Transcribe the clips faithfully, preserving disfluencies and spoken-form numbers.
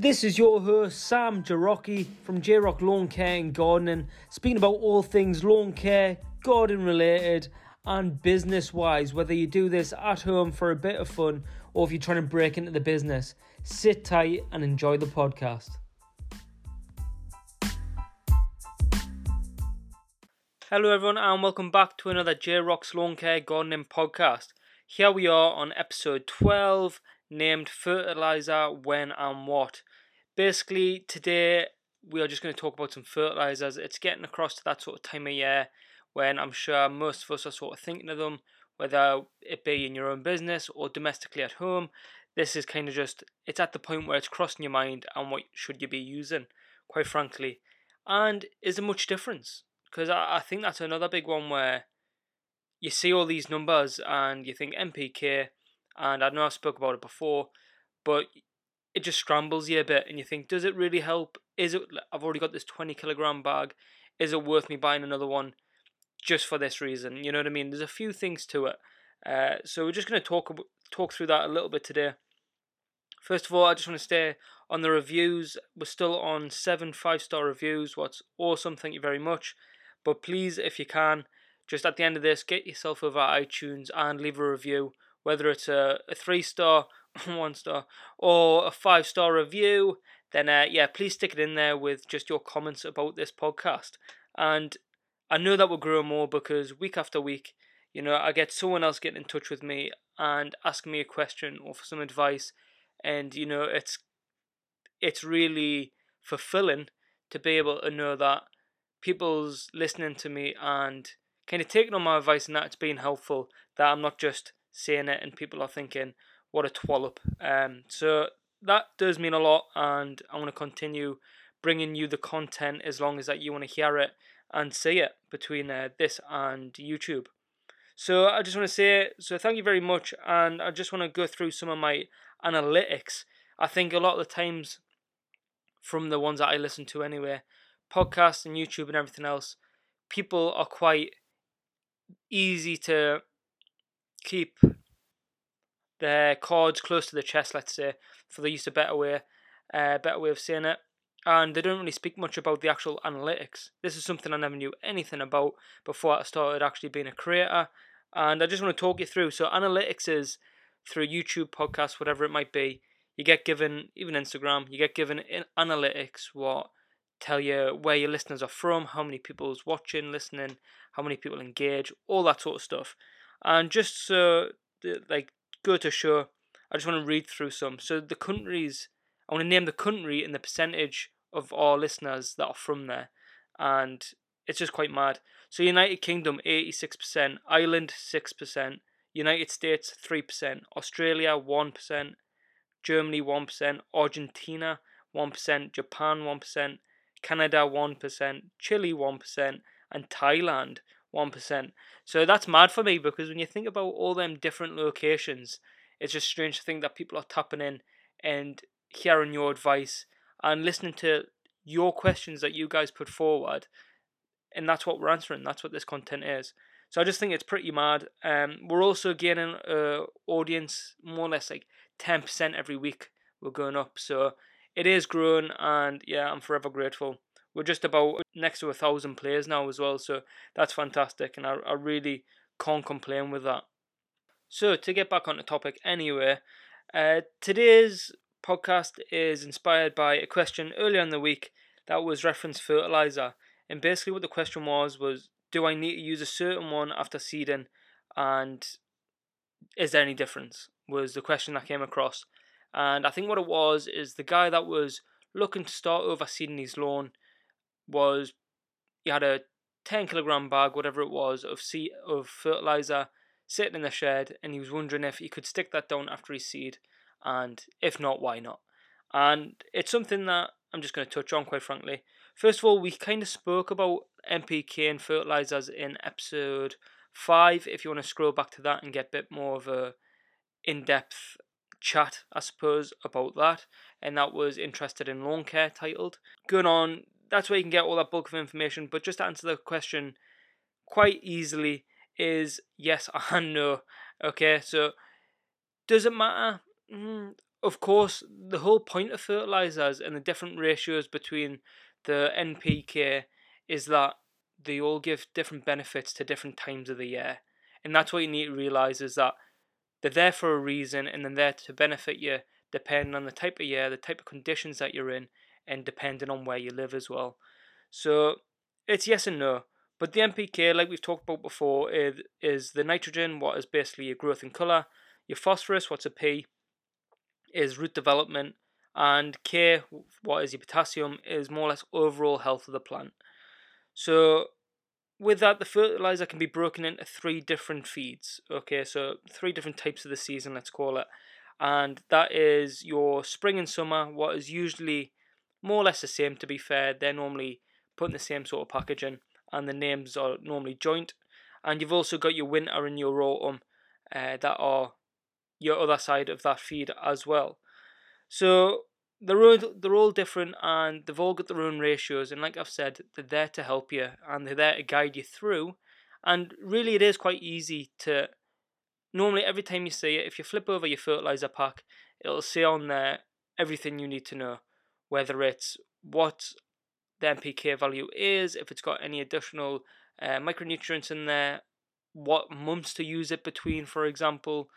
This is your host, Sam Jirocki from J-Rock Lawn Care and Gardening, speaking about all things lawn care, garden related and business wise, whether you do this at home for a bit of fun or if you're trying to break into the business. Sit tight and enjoy the podcast. Hello everyone and welcome back to another J-Rock's Lawn Care Gardening podcast. Here we are on episode twelve, named Fertiliser, When and What. Basically today we are just going to talk about some fertilisers. It's getting across to that sort of time of year when I'm sure most of us are sort of thinking of them, whether it be in your own business or domestically at home. This is kind of just, it's at the point where it's crossing your mind and what should you be using, quite frankly. And is there much difference? Because I, I think that's another big one where you see all these numbers and you think N P K, and I know I've spoke about it before, but it just scrambles you a bit and you think, does it really help? Is it? I've already got this twenty kilogram bag. Is it worth me buying another one just for this reason? You know what I mean? There's a few things to it. Uh, so we're just going to talk talk through that a little bit today. First of all, I just want to stay on the reviews. We're still on seven five-star reviews. What's awesome. Thank you very much. But please, if you can, just at the end of this, get yourself over at iTunes and leave a review. Whether it's a, a three-star, one-star, or a five-star review, then uh, yeah, please stick it in there with just your comments about this podcast. And I know that will grow more because week after week, you know, I get someone else getting in touch with me and asking me a question or for some advice. And, you know, it's it's really fulfilling to be able to know that people's listening to me and kind of taking on my advice and that it's been helpful, that I'm not just saying it and people are thinking, what a twallop. Um, so that does mean a lot, and I want to continue bringing you the content as long as that you want to hear it and see it between uh, this and YouTube. So I just want to say, so thank you very much, and I just want to go through some of my analytics. I think a lot of the times from the ones that I listen to anyway, podcasts and YouTube and everything else, people are quite easy to keep their cards close to the chest, let's say, for the use of better way, uh, better way of saying it, and they don't really speak much about the actual analytics. This is something I never knew anything about before I started actually being a creator, and I just want to talk you through. So analytics is through YouTube, podcasts, whatever it might be, you get given, even Instagram, you get given in analytics what tell you where your listeners are from, how many people's watching, listening, how many people engage, all that sort of stuff. And just so, like, go to show, I just want to read through some. So the countries, I want to name the country and the percentage of our listeners that are from there. And it's just quite mad. So United Kingdom, eighty-six percent. Ireland, six percent. United States, three percent. Australia, one percent. Germany, one percent. Argentina, one percent. Japan, one percent. Canada, one percent. Chile, one percent. And Thailand, one percent. So that's mad for me, because when you think about all them different locations, it's just strange to think that people are tapping in and hearing your advice and listening to your questions that you guys put forward, and that's what we're answering. That's what this content is. So I just think it's pretty mad. Um, we're also gaining uh, audience more or less like ten percent every week. We're going up, so it is growing, and yeah, I'm forever grateful. We're just about next to a thousand players now as well, so that's fantastic, and I, I really can't complain with that. So to get back on the topic anyway, uh, today's podcast is inspired by a question earlier in the week that was referenced fertilizer, and basically what the question was was, do I need to use a certain one after seeding, and is there any difference, was the question that came across. And I think what it was is the guy that was looking to start overseeding his lawn was, he had a ten kilogram bag, whatever it was, of seed, of fertilizer sitting in the shed, and he was wondering if he could stick that down after his seed, and if not, why not? And it's something that I'm just going to touch on, quite frankly. First of all, we kind of spoke about N P K and fertilizers in episode five, if you want to scroll back to that and get a bit more of a in-depth chat, I suppose, about that, and that was Interested in Lawn Care titled. Going on, that's where you can get all that bulk of information, but just to answer the question quite easily is yes and no. Okay, so does it matter? Mm, Of course, the whole point of fertilisers and the different ratios between the N P K is that they all give different benefits to different times of the year. And that's what you need to realise, is that they're there for a reason, and they're there to benefit you depending on the type of year, the type of conditions that you're in, and depending on where you live as well. So it's yes and no. But the N P K, like we've talked about before, is the nitrogen, what is basically your growth and colour, your phosphorus, what's a P, is root development, and K, what is your potassium, is more or less overall health of the plant. So with that, the fertiliser can be broken into three different feeds, okay, so three different types of the season, let's call it, and that is your spring and summer, what is usually more or less the same, to be fair. They're normally put in the same sort of packaging, and the names are normally joint, and you've also got your winter and your autumn uh, that are your other side of that feed as well. So they're all, they're all different, and they've all got their own ratios, and like I've said, they're there to help you, and they're there to guide you through. And really, it is quite easy to, normally every time you see it, if you flip over your fertiliser pack, it'll say on there everything you need to know, whether it's what the N P K value is, if it's got any additional uh, micronutrients in there, what months to use it between, for example.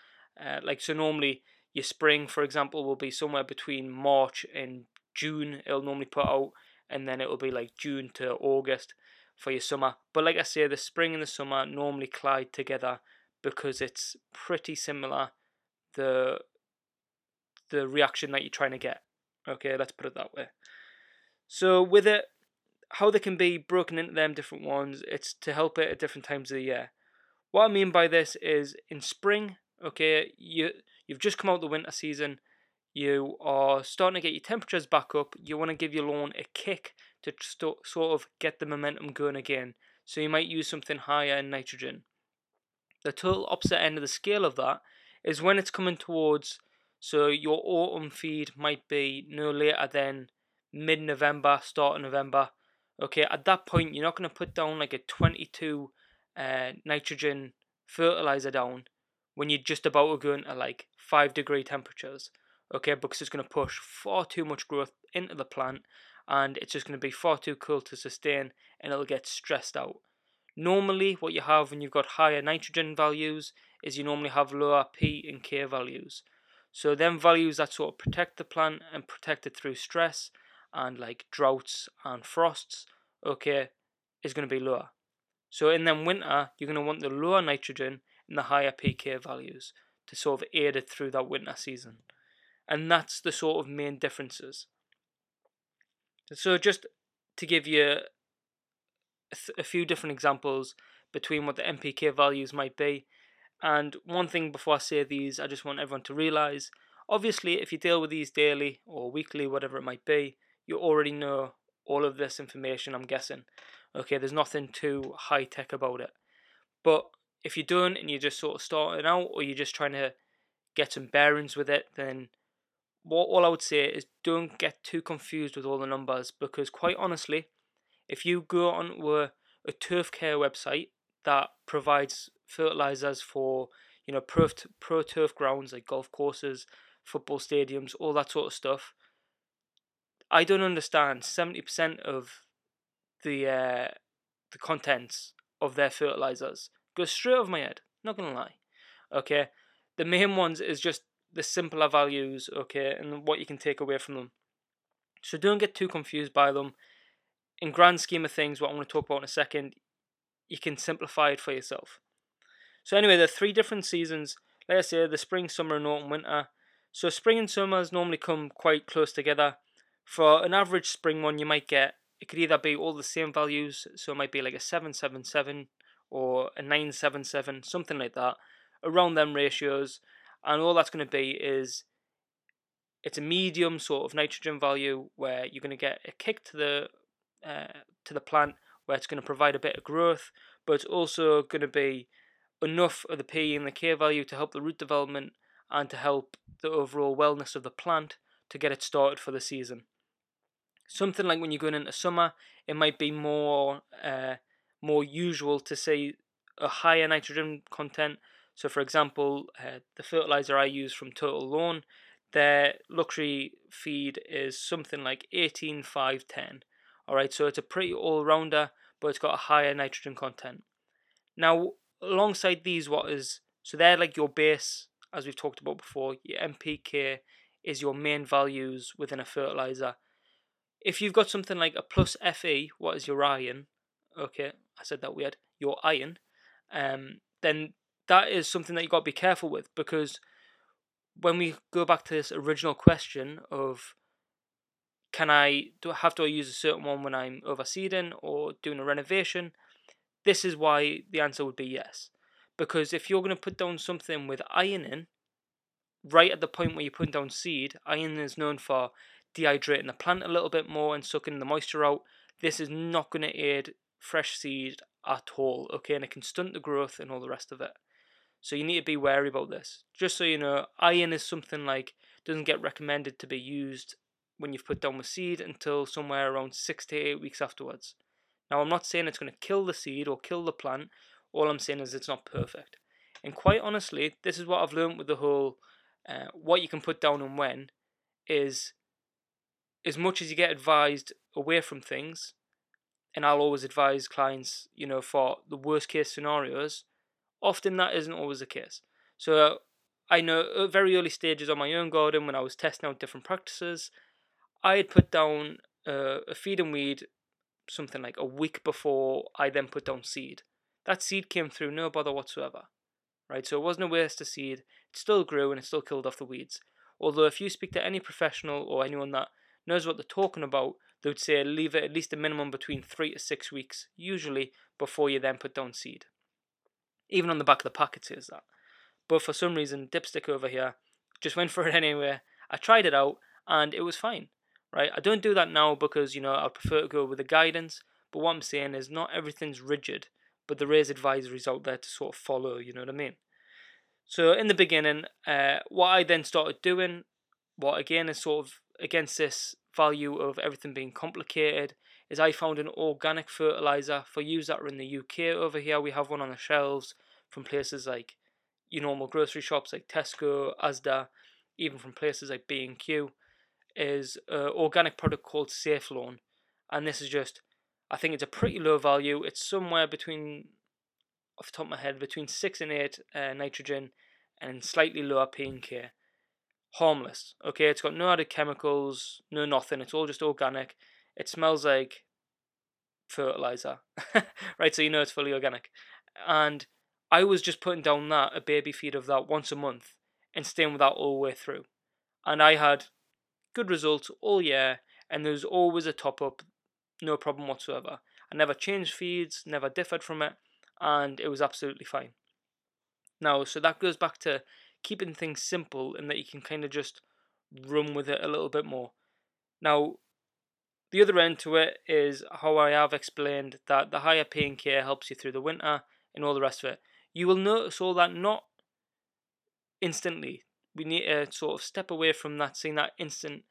Uh, like so normally your spring, for example, will be somewhere between March and June, it'll normally put out, and then it'll be like June to August for your summer. But like I say, the spring and the summer normally collide together because it's pretty similar, the the reaction that you're trying to get, okay, let's put it that way. So with it, how they can be broken into them different ones, it's to help it at different times of the year. What I mean by this is, in spring, okay, you, you've just come out the winter season, you are starting to get your temperatures back up, you want to give your lawn a kick to st- sort of get the momentum going again. So you might use something higher in nitrogen. The total opposite end of the scale of that is when it's coming towards, so your autumn feed might be no later than mid-November, start of November. Okay, at that point, you're not going to put down like a twenty-two uh, nitrogen fertiliser down when you're just about to go into like five degree temperatures, okay, because it's going to push far too much growth into the plant, and it's just going to be far too cold to sustain, and it'll get stressed out. Normally, what you have when you've got higher nitrogen values is you normally have lower P and K values. So them values that sort of protect the plant and protect it through stress and like droughts and frosts, okay, is going to be lower. So in them winter, you're going to want the lower nitrogen and the higher P K values to sort of aid it through that winter season. And that's the sort of main differences. So just to give you a, th- a few different examples between what the N P K values might be, and one thing before I say these, I just want everyone to realise, obviously if you deal with these daily or weekly, whatever it might be, you already know all of this information, I'm guessing. Okay, there's nothing too high tech about it. But if you don't, and you're just sort of starting out, or you're just trying to get some bearings with it, then what all I would say is don't get too confused with all the numbers, because quite honestly, if you go onto a, a turf care website that provides fertilisers for, you know, pro, pro turf grounds like golf courses, football stadiums, all that sort of stuff, I don't understand seventy percent of the uh, the contents of their fertilisers. Goes straight over my head, not gonna lie. Okay, the main ones is just the simpler values, okay, and what you can take away from them. So don't get too confused by them. In grand scheme of things, what I'm going to talk about in a second, you can simplify it for yourself. So anyway, there are three different seasons. Like I say, the spring, summer, and autumn, winter. So spring and summers normally come quite close together. For an average spring one, you might get, it could either be all the same values, so it might be like a seven seven seven, or a nine seven seven, something like that, around them ratios, and all that's going to be is, it's a medium sort of nitrogen value where you're going to get a kick to the uh, to the plant, where it's going to provide a bit of growth, but it's also going to be enough of the P and the K value to help the root development and to help the overall wellness of the plant to get it started for the season. Something like when you're going into summer, it might be more... Uh, more usual to see a higher nitrogen content. So for example, uh, the fertiliser I use from Total Lawn, Their luxury feed is something like eighteen five ten. Alright, so it's a pretty all-rounder, but it's got a higher nitrogen content. Now, alongside these waters, so they're like your base, as we've talked about before. Your N P K is your main values within a fertilizer. If you've got something like a plus F E, what is your iron? Okay, I said that weird. Your iron, um, then that is something that you've got to be careful with, because when we go back to this original question of can I do I have to use a certain one when I'm overseeding or doing a renovation, this is why the answer would be yes. Because if you're going to put down something with iron in, right at the point where you're putting down seed, iron is known for dehydrating the plant a little bit more and sucking the moisture out. This is not going to aid fresh seed at all, okay, and it can stunt the growth and all the rest of it. So you need to be wary about this. Just so you know, iron is something like, doesn't get recommended to be used when you've put down with seed until somewhere around six to eight weeks afterwards. Now, I'm not saying it's going to kill the seed or kill the plant. All I'm saying is it's not perfect. And quite honestly, this is what I've learned with the whole uh, what you can put down and when, is as much as you get advised away from things, and I'll always advise clients, you know, for the worst case scenarios, often that isn't always the case. So uh, I know at very early stages on my own garden, when I was testing out different practices, I had put down uh, a feed and weed something like a week before I then put down seed. That seed came through, no bother whatsoever, right? So it wasn't a waste of seed. It still grew and it still killed off the weeds. Although if you speak to any professional or anyone that knows what they're talking about, they would say leave it at least a minimum between three to six weeks, usually, before you then put down seed. Even on the back of the pack it says that. But for some reason, Dipstick over here just went for it anyway. I tried it out and it was fine, right? I don't do that now because, you know, I prefer to go with the guidance. But what I'm saying is not everything's rigid, but there is advisories out there to sort of follow, you know what I mean? So in the beginning, uh, what I then started doing, what again is sort of against this value of everything being complicated, is I found an organic fertiliser for use that are in the U K over here. We have one on the shelves from places like your normal grocery shops like Tesco, Asda, even from places like B and Q, is an organic product called Safe Lawn. And this is just, I think it's a pretty low value. It's somewhere between, off the top of my head, between six and eight uh, nitrogen and slightly lower P and K. Harmless, okay? It's got no added chemicals, no nothing. It's all just organic. It smells like fertilizer, right? So you know it's fully organic. And I was just putting down that, a baby feed of that once a month and staying with that all the way through. And I had good results all year, and there's always a top-up. No problem whatsoever. I never changed feeds, never differed from it, and it was absolutely fine. Now, so that goes back to keeping things simple and that you can kind of just run with it a little bit more. Now, the other end to it is how I have explained that the higher P and K helps you through the winter and all the rest of it. You will notice all that not instantly. We need to sort of step away from that, seeing that instant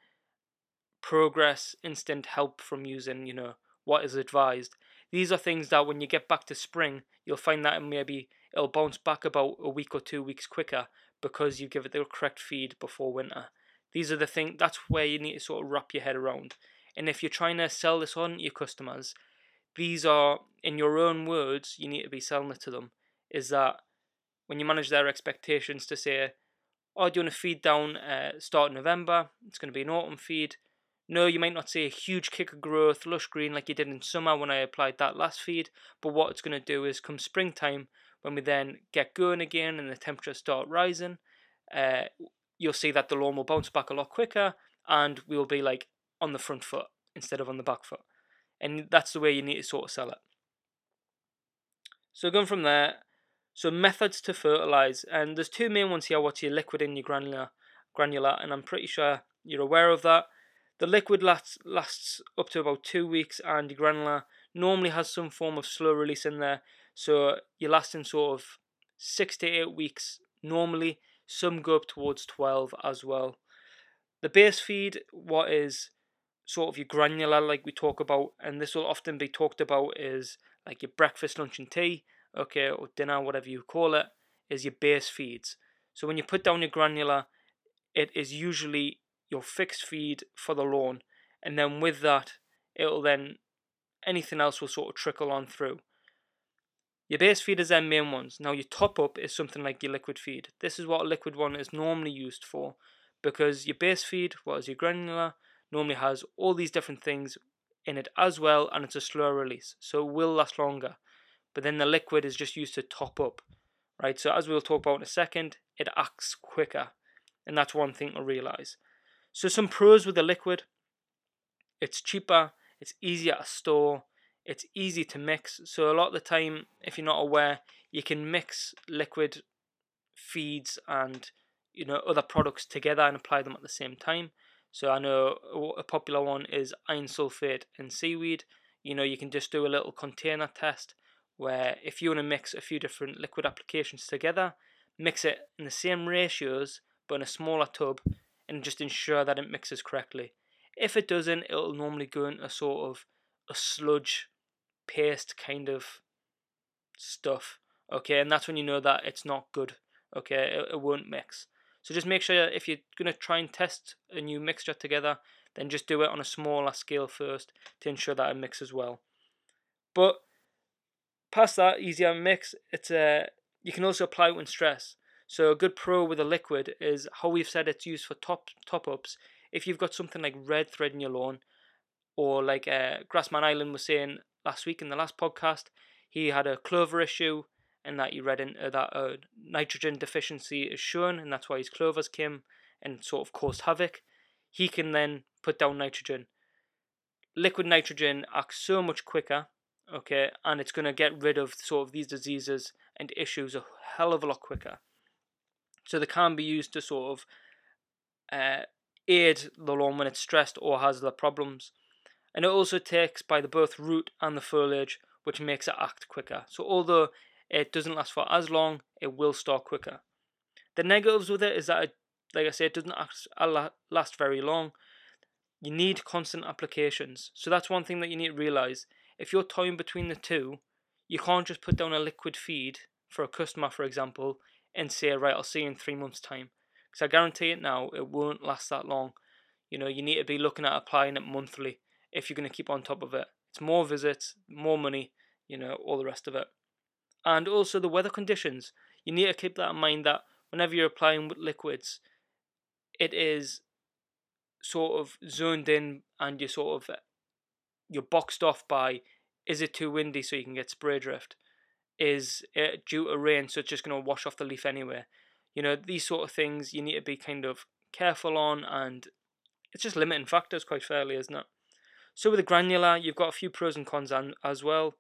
progress, instant help from using, you know, what is advised. These are things that when you get back to spring, you'll find that maybe it'll bounce back about a week or two weeks quicker because you give it the correct feed before winter. These are the things, that's where you need to sort of wrap your head around. And if you're trying to sell this on to your customers, these are, in your own words, you need to be selling it to them, is that when you manage their expectations to say, oh, do you want to feed down uh, start of November? It's going to be an autumn feed. No, you might not see a huge kick of growth, lush green like you did in summer when I applied that last feed, but what it's going to do is come springtime, when we then get going again and the temperatures start rising, uh, you'll see that the lawn will bounce back a lot quicker and we'll be like on the front foot instead of on the back foot. And that's the way you need to sort of sell it. So going from there, so methods to fertilise, and there's two main ones here, what's your liquid and your granular, granular, and I'm pretty sure you're aware of that. The liquid lasts, lasts up to about two weeks and your granular normally has some form of slow release in there. So you're lasting sort of six to eight weeks normally. Some go up towards twelve as well. The base feed, what is sort of your granular like we talk about, and this will often be talked about, is like your breakfast, lunch and tea, okay, or dinner, whatever you call it, is your base feeds. So when you put down your granular, it is usually your fixed feed for the lawn, and then with that it'll then anything else will sort of trickle on through. Your base feed is their main ones. Now your top up is something like your liquid feed. This is what a liquid one is normally used for, because your base feed, what is your granular, normally has all these different things in it as well, and it's a slower release, so it will last longer. But then the liquid is just used to top up, right? So as we'll talk about in a second, it acts quicker, and that's one thing to realise. So some pros with the liquid: it's cheaper, it's easier to store, it's easy to mix. So a lot of the time, if you're not aware, you can mix liquid feeds and, you know, other products together and apply them at the same time. So I know a popular one is iron sulfate and seaweed. You know, you can just do a little container test where if you want to mix a few different liquid applications together, mix it in the same ratios but in a smaller tub, and just ensure that it mixes correctly. If it doesn't, it'll normally go into sort of a sludge paste kind of stuff, okay? And that's when you know that it's not good, okay? It, it won't mix. So just make sure if you're going to try and test a new mixture together, then just do it on a smaller scale first to ensure that it mixes well. But past that, easier mix, it's a, you can also apply it when stressed. So a good pro with a liquid is how we've said it's used for top, top-ups. If you've got something like red thread in your lawn, or like uh, Grassman Island was saying last week in the last podcast, he had a clover issue, and that he read into that uh, nitrogen deficiency is shown, and that's why his clovers came and sort of caused havoc. He can then put down nitrogen. Liquid nitrogen acts so much quicker, okay, and it's going to get rid of sort of these diseases and issues a hell of a lot quicker. So they can be used to sort of uh, aid the lawn when it's stressed or has the problems. And it also takes by the both root and the foliage, which makes it act quicker. So although it doesn't last for as long, it will start quicker. The negatives with it is that, it, like I said, it doesn't act, last very long. You need constant applications. So that's one thing that you need to realise. If you're toying between the two, you can't just put down a liquid feed for a customer, for example, and say, right, I'll see you in three months' time. Because I guarantee it now, it won't last that long. You know, you need to be looking at applying it monthly if you're going to keep on top of it. It's more visits, more money, you know, all the rest of it. And also the weather conditions. You need to keep that in mind, that whenever you're applying with liquids, it is sort of zoned in, and you're sort of, you're boxed off by, is it too windy so you can get spray drift? Is it due to rain so it's just going to wash off the leaf anyway? You know, these sort of things you need to be kind of careful on, and it's just limiting factors quite fairly, isn't it? So with the granular, you've got a few pros and cons as well.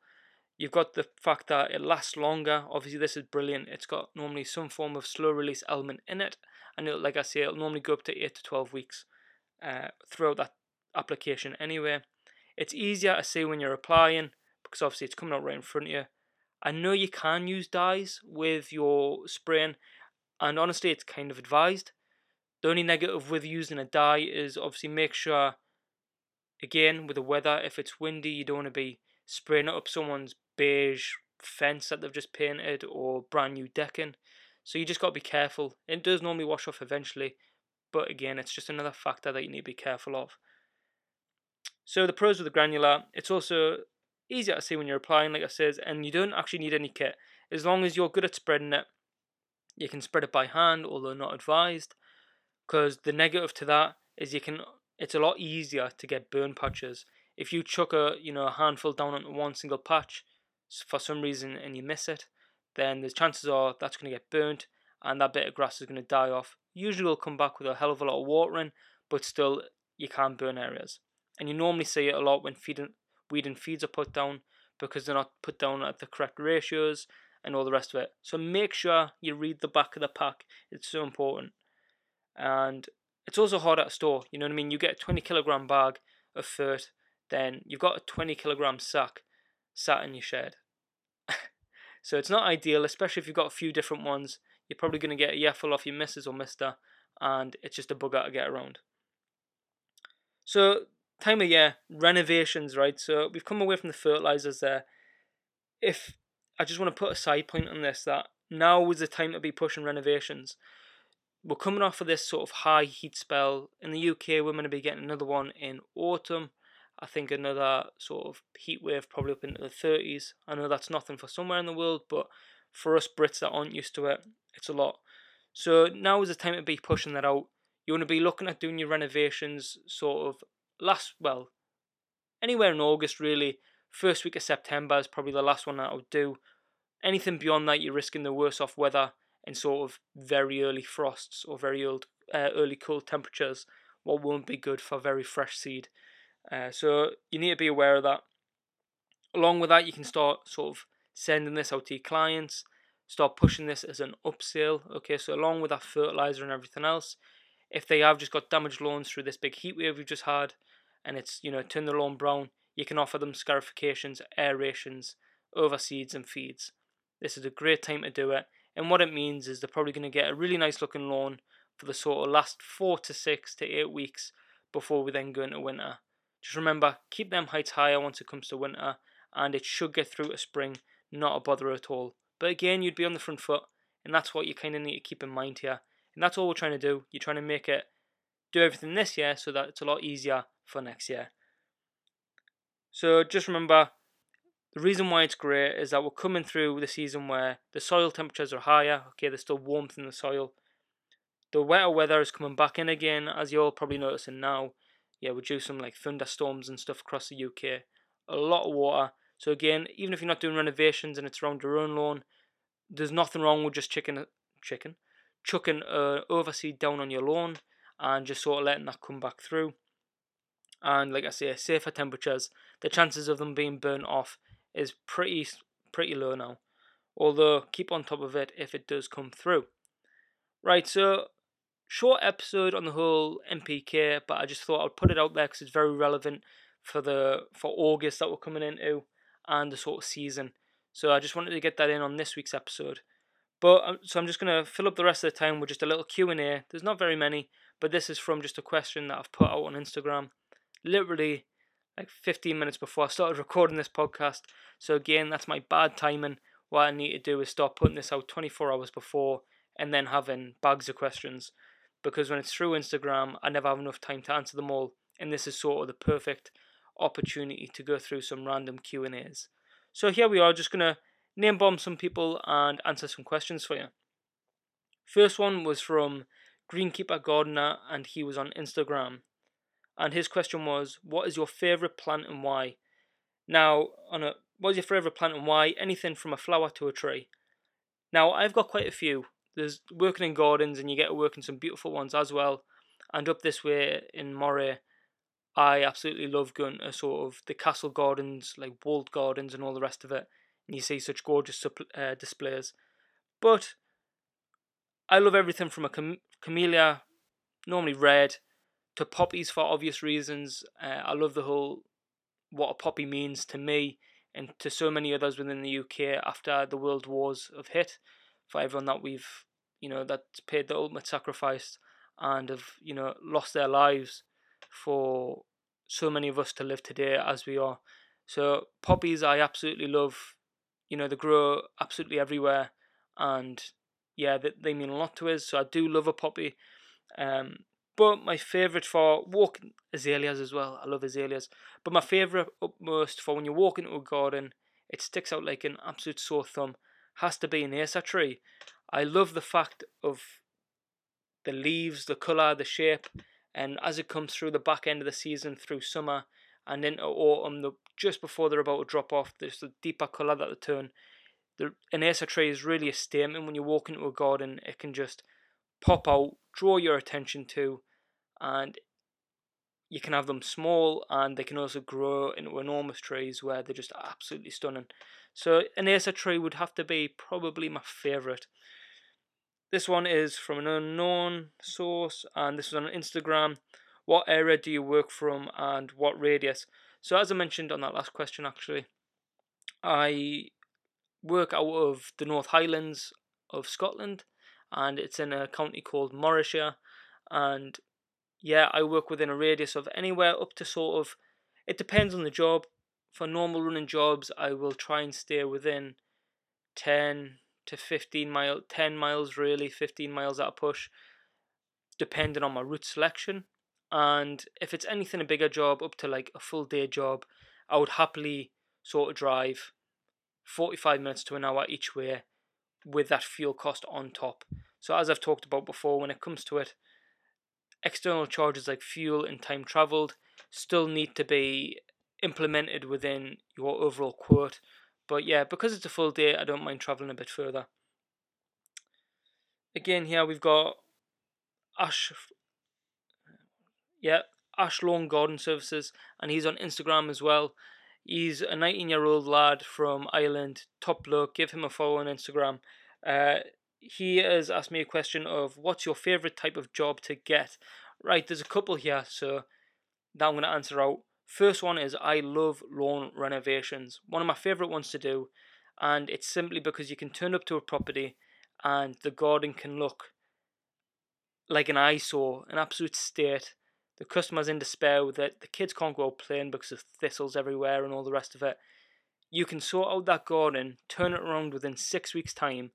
You've got the fact that it lasts longer. Obviously, this is brilliant. It's got normally some form of slow release element in it, and it'll, like I say, it'll normally go up to eight to twelve weeks uh, throughout that application anyway. It's easier to see when you're applying, because obviously it's coming out right in front of you. I know you can use dyes with your spraying, and honestly, it's kind of advised. The only negative with using a dye is obviously make sure, again, with the weather, if it's windy, you don't want to be spraying it up someone's beige fence that they've just painted, or brand new decking. So you just got to be careful. It does normally wash off eventually, but again, it's just another factor that you need to be careful of. So the pros of the granular, it's also easier to see when you're applying, like I said, and you don't actually need any kit. As long as you're good at spreading it, you can spread it by hand, although not advised, because the negative to that is you can, it's a lot easier to get burn patches. If you chuck a, you know, a handful down onto one single patch for some reason and you miss it, then the chances are that's going to get burnt, and that bit of grass is going to die off. Usually it'll come back with a hell of a lot of watering, but still you can burn areas. And you normally see it a lot when feeding, weed and feeds are put down, because they're not put down at the correct ratios and all the rest of it. So make sure you read the back of the pack. It's so important. And it's also harder to store. You know what I mean? You get a twenty kilogram bag of fert, then you've got a twenty kilogram sack sat in your shed. So it's not ideal, especially if you've got a few different ones. You're probably going to get a yaffle off your missus or mister, and it's just a bugger to get around. So time of year, renovations, right? So we've come away from the fertilisers there. If I just want to put a side point on this, that now is the time to be pushing renovations. we're coming off of this sort of high heat spell. In the U K, we're going to be getting another one in autumn. I think another sort of heat wave probably up into the thirties. I know that's nothing for somewhere in the world, but for us Brits that aren't used to it, it's a lot. So now is the time to be pushing that out. You want to be looking at doing your renovations sort of last, well, anywhere in August really. First week of September is probably the last one that I would do. Anything beyond that, you're risking the worst off weather and sort of very early frosts or very old, uh, early cold temperatures, what won't be good for very fresh seed. Uh, so you need to be aware of that. Along with that, you can start sort of sending this out to your clients, start pushing this as an upsell. Okay, so along with that fertilizer and everything else, if they have just got damaged lawns through this big heat wave we've just had, and it's, you know, turn the lawn brown, you can offer them scarifications, aerations, overseeds and feeds. This is a great time to do it, and what it means is they're probably going to get a really nice looking lawn for the sort of last four to six to eight weeks before we then go into winter. Just remember, keep them heights higher once it comes to winter, and it should get through to spring, not a bother at all. But again, you'd be on the front foot, and that's what you kind of need to keep in mind here. And that's all we're trying to do. You're trying to make it, do everything this year so that it's a lot easier for next year. So just remember, the reason why it's great is that we're coming through the season where the soil temperatures are higher. Okay, there's still warmth in the soil. The wetter weather is coming back in again, as you're all probably noticing now. Yeah, we're due some like thunderstorms and stuff across the U K. A lot of water. So again, even if you're not doing renovations and it's around your own lawn, there's nothing wrong with just chicken, chicken, chucking uh, overseed down on your lawn and just sort of letting that come back through. And like I say, safer temperatures, the chances of them being burnt off is pretty pretty low now. Although, keep on top of it if it does come through. Right, so short episode on the whole N P K, but I just thought I'd put it out there because it's very relevant for the for August that we're coming into and the sort of season. So I just wanted to get that in on this week's episode. But so I'm just going to fill up the rest of the time with just a little Q and A. There's not very many, but this is from just a question that I've put out on Instagram. Literally like fifteen minutes before I started recording this podcast. So again, that's my bad timing. What I need to do is start putting this out twenty-four hours before and then having bags of questions. Because when it's through Instagram, I never have enough time to answer them all. And this is sort of the perfect opportunity to go through some random Q and A's. So here we are, just going to name bomb some people and answer some questions for you. First one was from Greenkeeper Gardener, and he was on Instagram. And his question was, what is your favourite plant and why? Now, on a, what is your favourite plant and why? Anything from a flower to a tree. Now, I've got quite a few. There's working in gardens, and you get to work in some beautiful ones as well. And up this way in Moray, I absolutely love going to sort of the castle gardens, like walled gardens and all the rest of it. And you see such gorgeous uh, displays. But I love everything from a chame- camellia, normally red, to poppies for obvious reasons. Uh, I love the whole what a poppy means to me and to so many others within the U K after the world wars have hit. For everyone that we've, you know, that's paid the ultimate sacrifice and have, you know, lost their lives for so many of us to live today as we are. So poppies I absolutely love. You know, they grow absolutely everywhere, and yeah, they, they mean a lot to us. So I do love a poppy. Um, But my favourite for walking, azaleas as well. I love azaleas. But my favourite upmost for when you walk into a garden, it sticks out like an absolute sore thumb, has to be an Acer tree. I love the fact of the leaves, the colour, the shape, and as it comes through the back end of the season, through summer and into autumn, the, just before they're about to drop off, there's the deeper colour that they turn. The, an Acer tree is really a statement. When you walk into a garden, it can just pop out, draw your attention to, and you can have them small, and they can also grow into enormous trees where they're just absolutely stunning. So an Acer tree would have to be probably my favourite. This one is from an unknown source, and this is on Instagram. What area do you work from and what radius? So as I mentioned on that last question, actually, I work out of the North Highlands of Scotland, and it's in a county called Morayshire, and yeah, I work within a radius of anywhere up to sort of, it depends on the job. For normal running jobs, I will try and stay within ten to fifteen miles, ten miles really, fifteen miles at a push. depending on my route selection. And if it's anything a bigger job, up to like a full day job, I would happily sort of drive forty-five minutes to an hour each way with that fuel cost on top. So as I've talked about before, when it comes to it, external charges like fuel and time travelled still need to be implemented within your overall quote. But yeah, because it's a full day, I don't mind travelling a bit further. Again, here we've got Ash, yeah, Ash Lawn Garden Services, and he's on Instagram as well. He's a nineteen-year-old lad from Ireland, top bloke. Give him a follow on Instagram. Uh, he has asked me a question of, what's your favourite type of job to get? Right, there's a couple here, so that I'm going to answer out. First one is, I love lawn renovations. One of my favourite ones to do, and it's simply because you can turn up to a property and the garden can look like an eyesore, an absolute state. The customer's in despair with it. The kids can't go out playing because of thistles everywhere and all the rest of it. You can sort out that garden, turn it around within six weeks' time,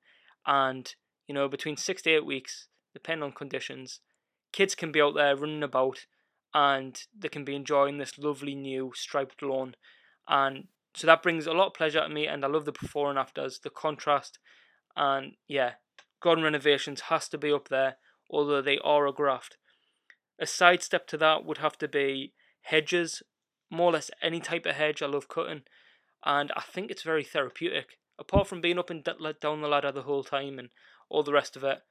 and, you know, between six to eight weeks, depending on conditions, kids can be out there running about and they can be enjoying this lovely new striped lawn. And so that brings a lot of pleasure to me, and I love the before and afters, the contrast. And yeah, garden renovations has to be up there, although they are a graft. A side step to that would have to be hedges, more or less any type of hedge. I love cutting, and I think it's very therapeutic. Apart from being up and down the ladder the whole time and all the rest of it,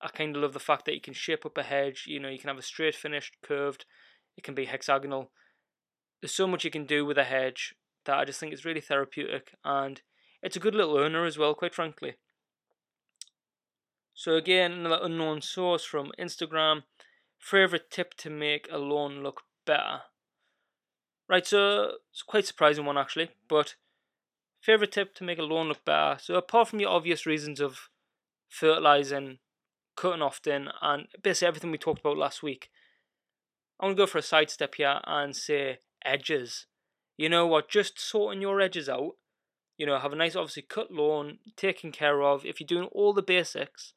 I kind of love the fact that you can shape up a hedge. You know, you can have a straight finish, curved, it can be hexagonal. There's so much you can do with a hedge that I just think it's really therapeutic, and it's a good little earner as well, quite frankly. So again, another unknown source from Instagram. Favourite tip to make a lawn look better. Right, so it's quite a surprising one actually, but favourite tip to make a lawn look better. So apart from your obvious reasons of fertilising, cutting often, and basically everything we talked about last week, I'm going to go for a side step here and say edges. You know what, just sorting your edges out. You know, have a nice, obviously, cut lawn, taken care of. If you're doing all the basics,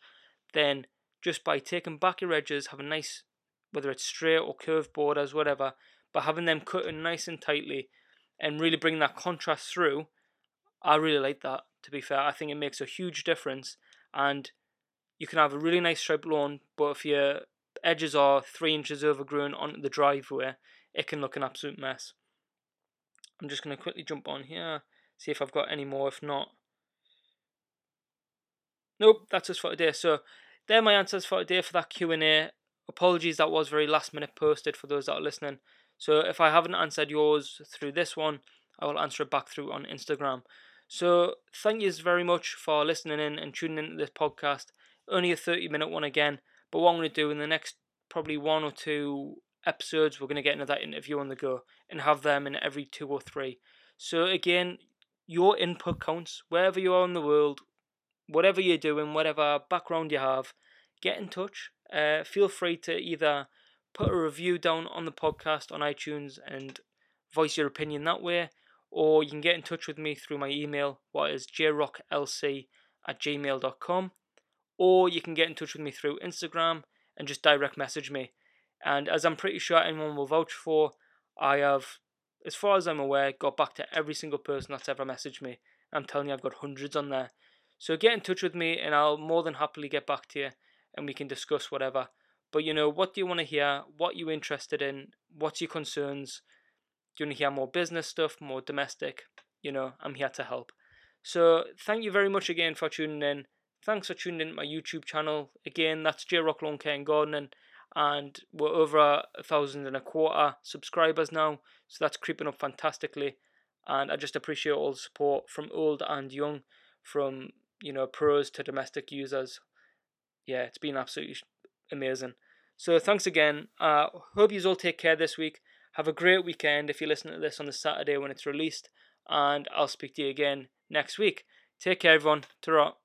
then just by taking back your edges, have a nice, whether it's straight or curved borders, whatever, but having them cut in nice and tightly and really bring that contrast through, I really like that, to be fair. I think it makes a huge difference, and you can have a really nice striped lawn, but if your edges are three inches overgrown onto the driveway, it can look an absolute mess. I'm just going to quickly jump on here. See if I've got any more. If not, nope, that's us for today. So they're my answers for today for that Q and A. Apologies, that was very last minute posted for those that are listening. So if I haven't answered yours through this one, I will answer it back through on Instagram. So thank yous very much for listening in and tuning into this podcast. Only a thirty minute one again, but what I'm going to do in the next probably one or two episodes, we're going to get into that interview on the go and have them in every two or three. So again, your input counts, wherever you are in the world, whatever you're doing, whatever background you have, get in touch. Uh, feel free to either put a review down on the podcast on iTunes and voice your opinion that way, or you can get in touch with me through my email, what is j rock l c at gmail dot com, or you can get in touch with me through Instagram and just direct message me. And as I'm pretty sure anyone will vouch for, I have, as far as I'm aware, got back to every single person that's ever messaged me. I'm telling you, I've got hundreds on there. So get in touch with me and I'll more than happily get back to you and we can discuss whatever. But you know, what do you want to hear? What are you interested in? What's your concerns? Do you want to hear more business stuff, more domestic? You know, I'm here to help. So thank you very much again for tuning in. Thanks for tuning in to my YouTube channel. Again, that's J-Rock Lawn Care and Gardening. And we're over a thousand and a quarter subscribers now, so that's creeping up fantastically, and I just appreciate all the support from old and young, from, you know, pros to domestic users. Yeah, it's been absolutely amazing. So thanks again. I uh, hope you all take care this week. Have a great weekend if you're listening to this on the Saturday when it's released, and I'll speak to you again next week. Take care, everyone. Ta-ra.